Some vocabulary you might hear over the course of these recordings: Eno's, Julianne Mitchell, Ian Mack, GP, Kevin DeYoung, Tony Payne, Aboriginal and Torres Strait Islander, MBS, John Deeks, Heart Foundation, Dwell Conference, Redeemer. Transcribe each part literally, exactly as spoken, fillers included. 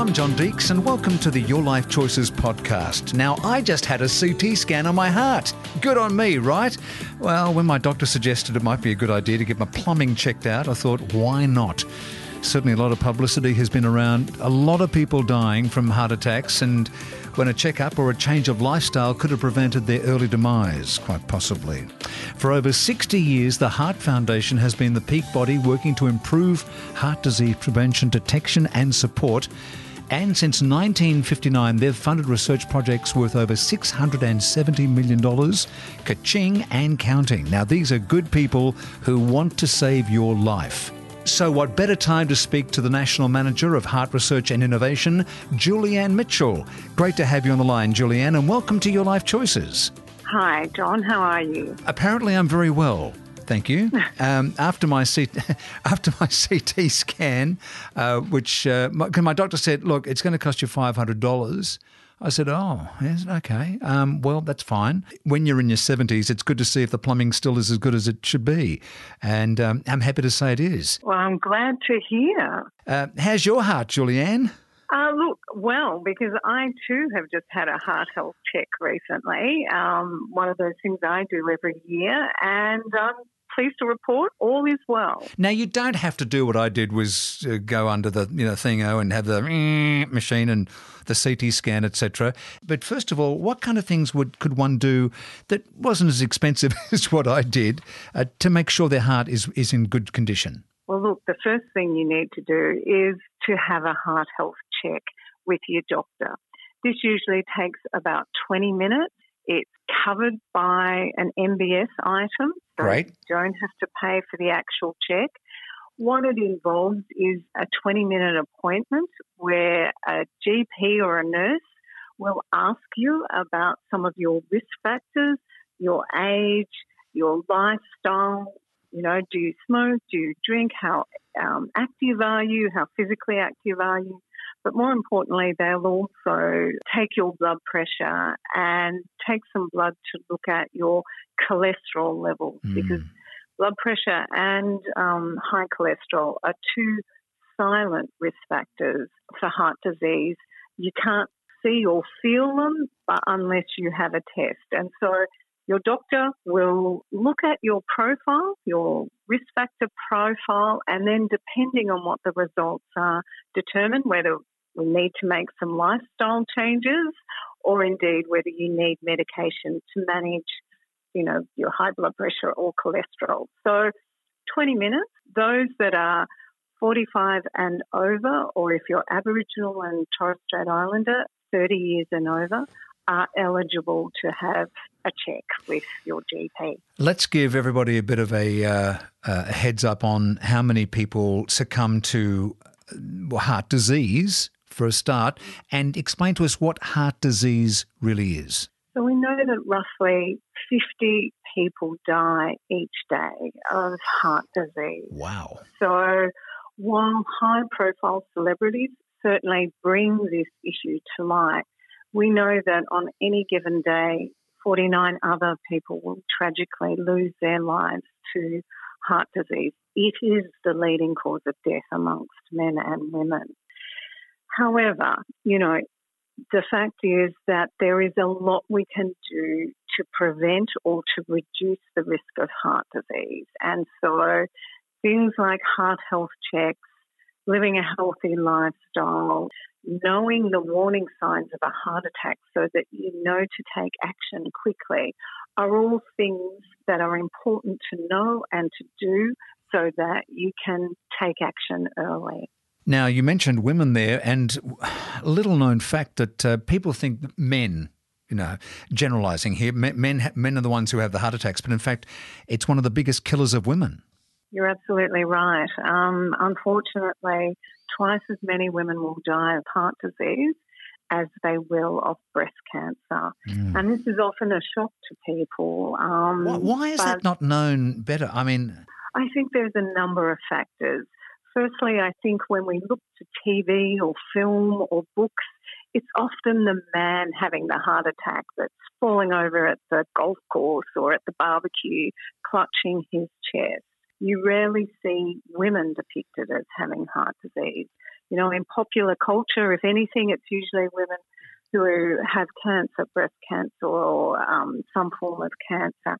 I'm John Deeks and welcome to the Your Life Choices podcast. Now, I just had a C T scan on my heart. Good on me, right? Well, when my doctor suggested it might be a good idea to get my plumbing checked out, I thought, why not? Certainly a lot of publicity has been around, a lot of people dying from heart attacks, and when a checkup or a change of lifestyle could have prevented their early demise, quite possibly. For over sixty years, the Heart Foundation has been the peak body working to improve heart disease prevention, detection and support. And since nineteen fifty-nine, they've funded research projects worth over six hundred seventy million dollars, ka-ching and counting. Now, these are good people who want to save your life. So what better time to speak to the National Manager of Heart Research and Innovation, Julianne Mitchell. Great to have you on the line, Julianne, and welcome to Your Life Choices. Hi, John. How are you? Apparently I'm very well, thank you. Um, after my C- after my C T scan, uh, which uh, my, my doctor said, look, it's going to cost you five hundred dollars. I said, oh, yes, okay, um, well, that's fine. When you're in your seventies, it's good to see if the plumbing still is as good as it should be. And um, I'm happy to say it is. Well, I'm glad to hear. Uh, how's your heart, Julianne? Uh, look, well, because I too have just had a heart health check recently, um, one of those things I do every year, and I'm pleased to report all is well. Now, you don't have to do what I did, was uh, go under the you know thingo and have the mm, machine and the C T scan, et cetera. But first of all, what kind of things would could one do that wasn't as expensive as what I did uh, to make sure their heart is, is in good condition? Well, look, the first thing you need to do is to have a heart health check with your doctor. This usually takes about twenty minutes. It's covered by an M B S item, so right. You don't have to pay for the actual check. What it involves is a twenty-minute appointment where a G P or a nurse will ask you about some of your risk factors, your age, your lifestyle. You know, do you smoke? Do you drink? How um, active are you? How physically active are you? But more importantly, they'll also take your blood pressure and take some blood to look at your cholesterol levels mm. because blood pressure and um, high cholesterol are two silent risk factors for heart disease. You can't see or feel them but unless you have a test. And so your doctor will look at your profile, your risk factor profile, and then depending on what the results are, determine whether we need to make some lifestyle changes or indeed whether you need medication to manage, you know, your high blood pressure or cholesterol. So twenty minutes, those that are forty-five and over, or if you're Aboriginal and Torres Strait Islander, thirty years and over, are eligible to have a check with your G P. Let's give everybody a bit of a, uh, a heads up on how many people succumb to heart disease for a start, and explain to us what heart disease really is. So we know that roughly fifty people die each day of heart disease. Wow. So while high-profile celebrities certainly bring this issue to light, we know that on any given day, forty-nine other people will tragically lose their lives to heart disease. It is the leading cause of death amongst men and women. However, you know, the fact is that there is a lot we can do to prevent or to reduce the risk of heart disease. And so things like heart health checks, living a healthy lifestyle, knowing the warning signs of a heart attack so that you know to take action quickly are all things that are important to know and to do so that you can take action early. Now, you mentioned women there, and a little-known fact that uh, people think that men, you know, generalising here, men, men are the ones who have the heart attacks, but in fact it's one of the biggest killers of women. You're absolutely right. Um, unfortunately, twice as many women will die of heart disease as they will of breast cancer. Mm. And this is often a shock to people. Um, why, why is that not known better? I mean, I think there's a number of factors. Firstly, I think when we look to T V or film or books, it's often the man having the heart attack that's falling over at the golf course or at the barbecue, clutching his chest. You rarely see women depicted as having heart disease. You know, in popular culture, if anything, it's usually women who have cancer, breast cancer, or um, some form of cancer.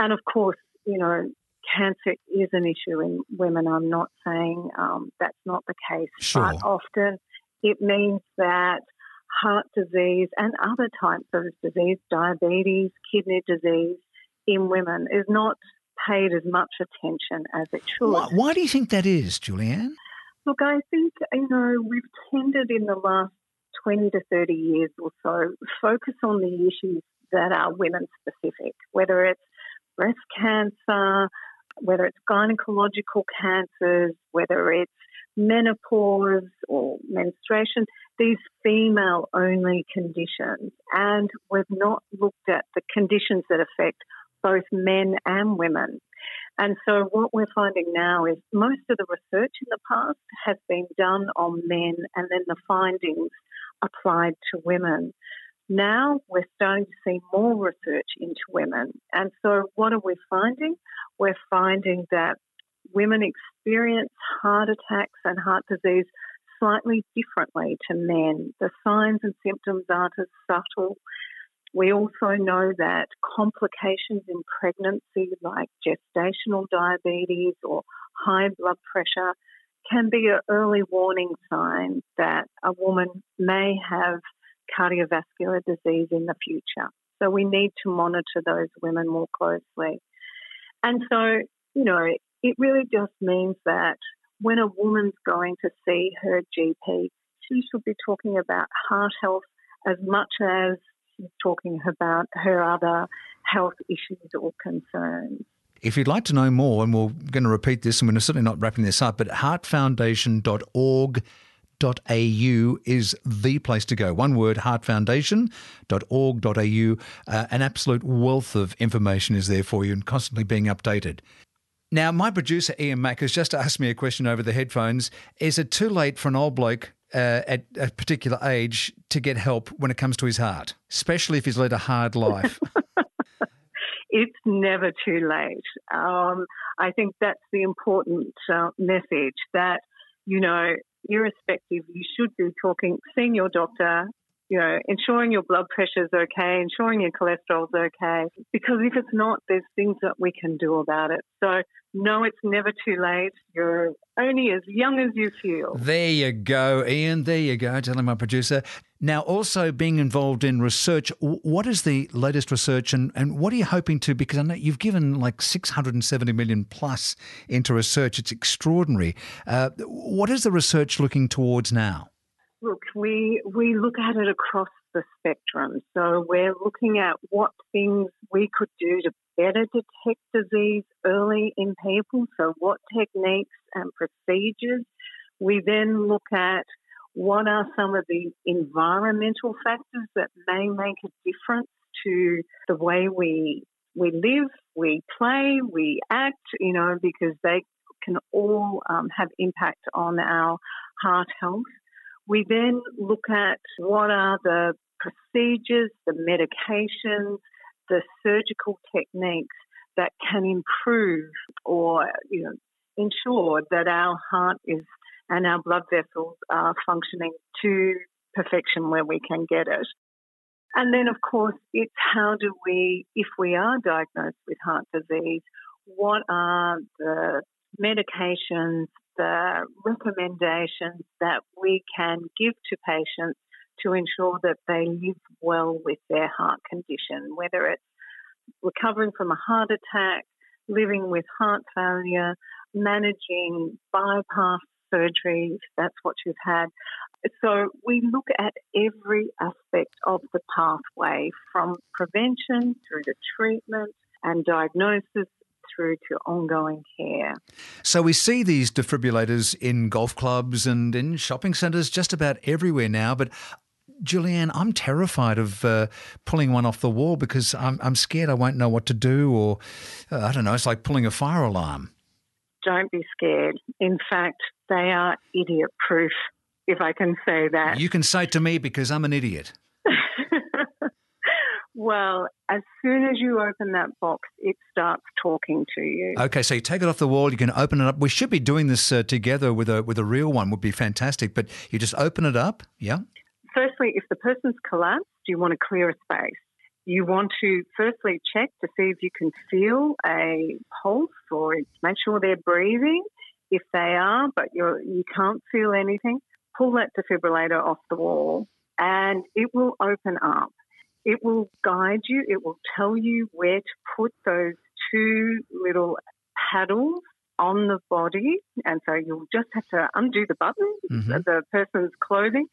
And of course, you know, cancer is an issue in women. I'm not saying um, that's not the case. Sure. But often it means that heart disease and other types of disease, diabetes, kidney disease in women is not paid as much attention as it should. Why, why do you think that is, Julianne? Look, I think, you know, we've tended in the last twenty to thirty years or so focus on the issues that are women-specific, whether it's breast cancer, whether it's gynecological cancers, whether it's menopause or menstruation, these female-only conditions. And we've not looked at the conditions that affect both men and women. And so what we're finding now is most of the research in the past has been done on men and then the findings applied to women. Now we're starting to see more research into women. And so what are we finding? We're finding that women experience heart attacks and heart disease slightly differently to men. The signs and symptoms aren't as subtle. We also know that complications in pregnancy, like gestational diabetes or high blood pressure, can be an early warning sign that a woman may have cardiovascular disease in the future. So we need to monitor those women more closely. And so, you know, it really just means that when a woman's going to see her G P, she should be talking about heart health as much as she's talking about her other health issues or concerns. If you'd like to know more, and we're going to repeat this, and we're certainly not wrapping this up, but heart foundation dot org dot a u is the place to go. One word, heart foundation dot org dot a u. Uh, an absolute wealth of information is there for you and constantly being updated. Now, my producer, Ian Mack, has just asked me a question over the headphones. Is it too late for an old bloke Uh, at a particular age to get help when it comes to his heart, especially if he's led a hard life? It's never too late. Um, I think that's the important uh, message that, you know, irrespective, you should be talking, seeing your doctor, you know, ensuring your blood pressure's okay, ensuring your cholesterol's okay, because if it's not, there's things that we can do about it. So, no, it's never too late. You're only as young as you feel. There you go, Ian. There you go, telling my producer. Now, also being involved in research, what is the latest research and, and what are you hoping to? Because I know you've given like six hundred seventy million plus into research. It's extraordinary. Uh, what is the research looking towards now? Look, we, we look at it across the spectrum. So we're looking at what things we could do to better detect disease early in people, so what techniques and procedures. We then look at what are some of the environmental factors that may make a difference to the way we we live, we play, we act, you know, because they can all um, have impact on our heart health. We then look at what are the procedures, the medications, the surgical techniques that can improve or, you know, ensure that our heart is and our blood vessels are functioning to perfection where we can get it. And then, of course, it's how do we, if we are diagnosed with heart disease, what are the medications, the recommendations that we can give to patients to ensure that they live well with their heart condition, whether it's recovering from a heart attack, living with heart failure, managing bypass surgery, if that's what you've had. So we look at every aspect of the pathway, from prevention through to treatment and diagnosis, through to ongoing care. So we see these defibrillators in golf clubs and in shopping centres just about everywhere now. But, Julianne, I'm terrified of uh, pulling one off the wall because I'm, I'm scared I won't know what to do or, uh, I don't know, it's like pulling a fire alarm. Don't be scared. In fact, they are idiot-proof, if I can say that. You can say to me because I'm an idiot. Well, as soon as you open that box, it starts talking to you. Okay, so you take it off the wall, you can open it up. We should be doing this uh, together with a with a real one, would be fantastic, but you just open it up, yeah? Firstly, if the person's collapsed, you want to clear a space. You want to firstly check to see if you can feel a pulse or make sure they're breathing. If they are, but you're, you can't feel anything, pull that defibrillator off the wall and it will open up. It will guide you. It will tell you where to put those two little paddles on the body. And so you'll just have to undo the button, mm-hmm. the person's clothing.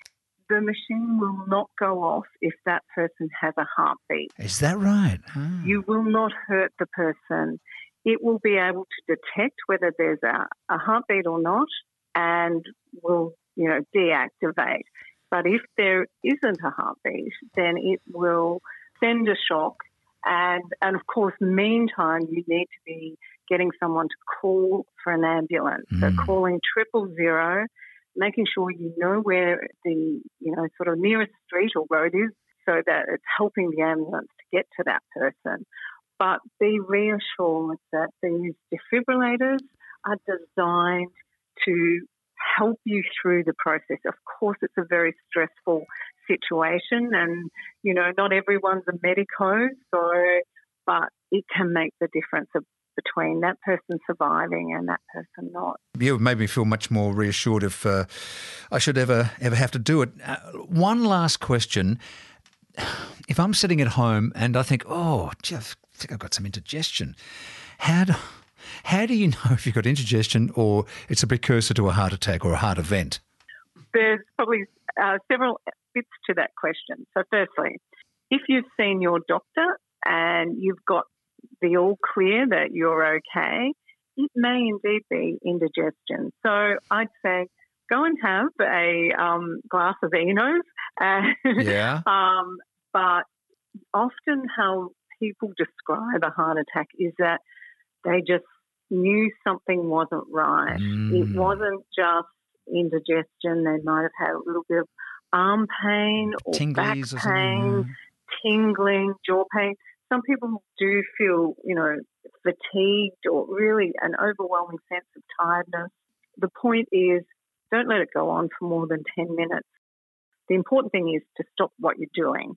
The machine will not go off if that person has a heartbeat. Is that right? Oh. You will not hurt the person. It will be able to detect whether there's a, a heartbeat or not and will, you know, deactivate. But if there isn't a heartbeat, then it will send a shock. And, and of course, meantime, you need to be getting someone to call for an ambulance. Mm. So calling triple zero, making sure you know where the, you know, sort of nearest street or road is so that it's helping the ambulance to get to that person. But be reassured that these defibrillators are designed to help you through the process. Of course, it's a very stressful situation and, you know, not everyone's a medico, so, but it can make the difference of between that person surviving and that person not. You made me feel much more reassured if uh, I should ever, ever have to do it. Uh, one last question. If I'm sitting at home and I think, oh, Jeff, I think I've got some indigestion, how do, how do you know if you've got indigestion or it's a precursor to a heart attack or a heart event? There's probably uh, several bits to that question. So firstly, if you've seen your doctor and you've got the all clear that you're okay, it may indeed be indigestion. So I'd say go and have a um, glass of Eno's. Uh, yeah. um, but often how people describe a heart attack is that they just knew something wasn't right. Mm. It wasn't just indigestion. They might have had a little bit of arm pain or Tinglies back pain, or tingling, jaw pain. Some people do feel, you know, fatigued or really an overwhelming sense of tiredness. The point is, don't let it go on for more than ten minutes. The important thing is to stop what you're doing.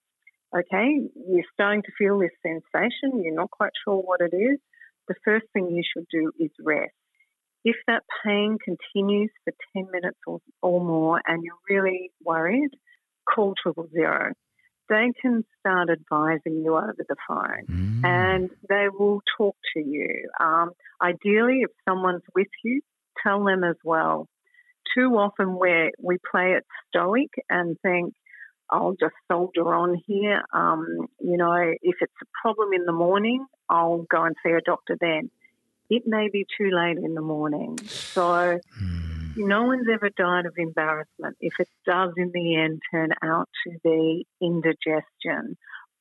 Okay, you're starting to feel this sensation, you're not quite sure what it is. The first thing you should do is rest. If that pain continues for ten minutes or, or more and you're really worried, call triple zero. They can start advising you over the phone mm. and they will talk to you. Um, ideally, if someone's with you, tell them as well. Too often where we play it stoic and think, I'll just soldier on here. Um, you know, if it's a problem in the morning, I'll go and see a doctor then. It may be too late in the morning. So mm. no one's ever died of embarrassment if it does in the end turn out to be indigestion.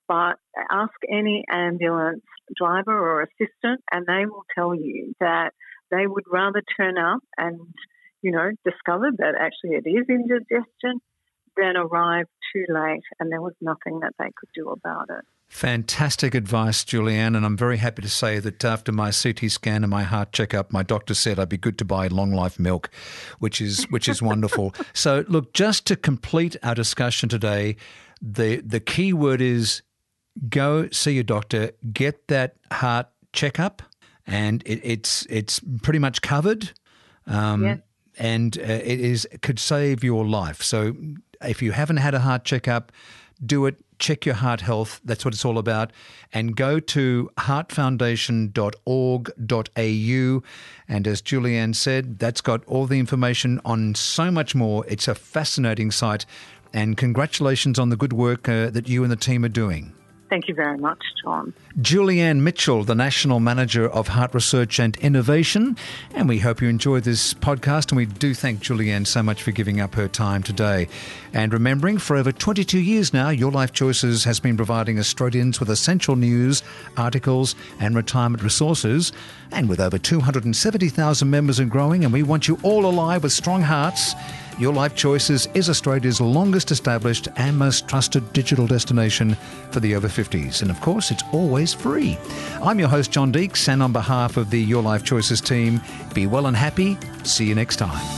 But ask any ambulance driver or assistant and they will tell you that they would rather turn up and, you know, discover that actually it is indigestion than arrive too late and there was nothing that they could do about it. Fantastic advice, Julianne, and I'm very happy to say that after my C T scan and my heart checkup, my doctor said I'd be good to buy long life milk, which is which is wonderful. So, look, just to complete our discussion today, the the key word is go see your doctor, get that heart checkup, and it, it's it's pretty much covered, um, yes. and uh, it is it could save your life. So, if you haven't had a heart checkup, do it. Check your heart health. That's what it's all about. And go to heart foundation dot org dot a u. And as Julianne said, that's got all the information on so much more. It's a fascinating site. And congratulations on the good work uh, that you and the team are doing. Thank you very much, John. Julianne Mitchell, the National Manager of Heart Research and Innovation. And we hope you enjoyed this podcast. And we do thank Julianne so much for giving up her time today. And remembering, for over twenty-two years now, Your Life Choices has been providing Australians with essential news, articles and retirement resources. And with over two hundred seventy thousand members and growing, and we want you all alive with strong hearts Your Life Choices is Australia's longest established and most trusted digital destination for the over fifties. And of course, it's always free. I'm your host, John Deeks, and on behalf of the Your Life Choices team, be well and happy. See you next time.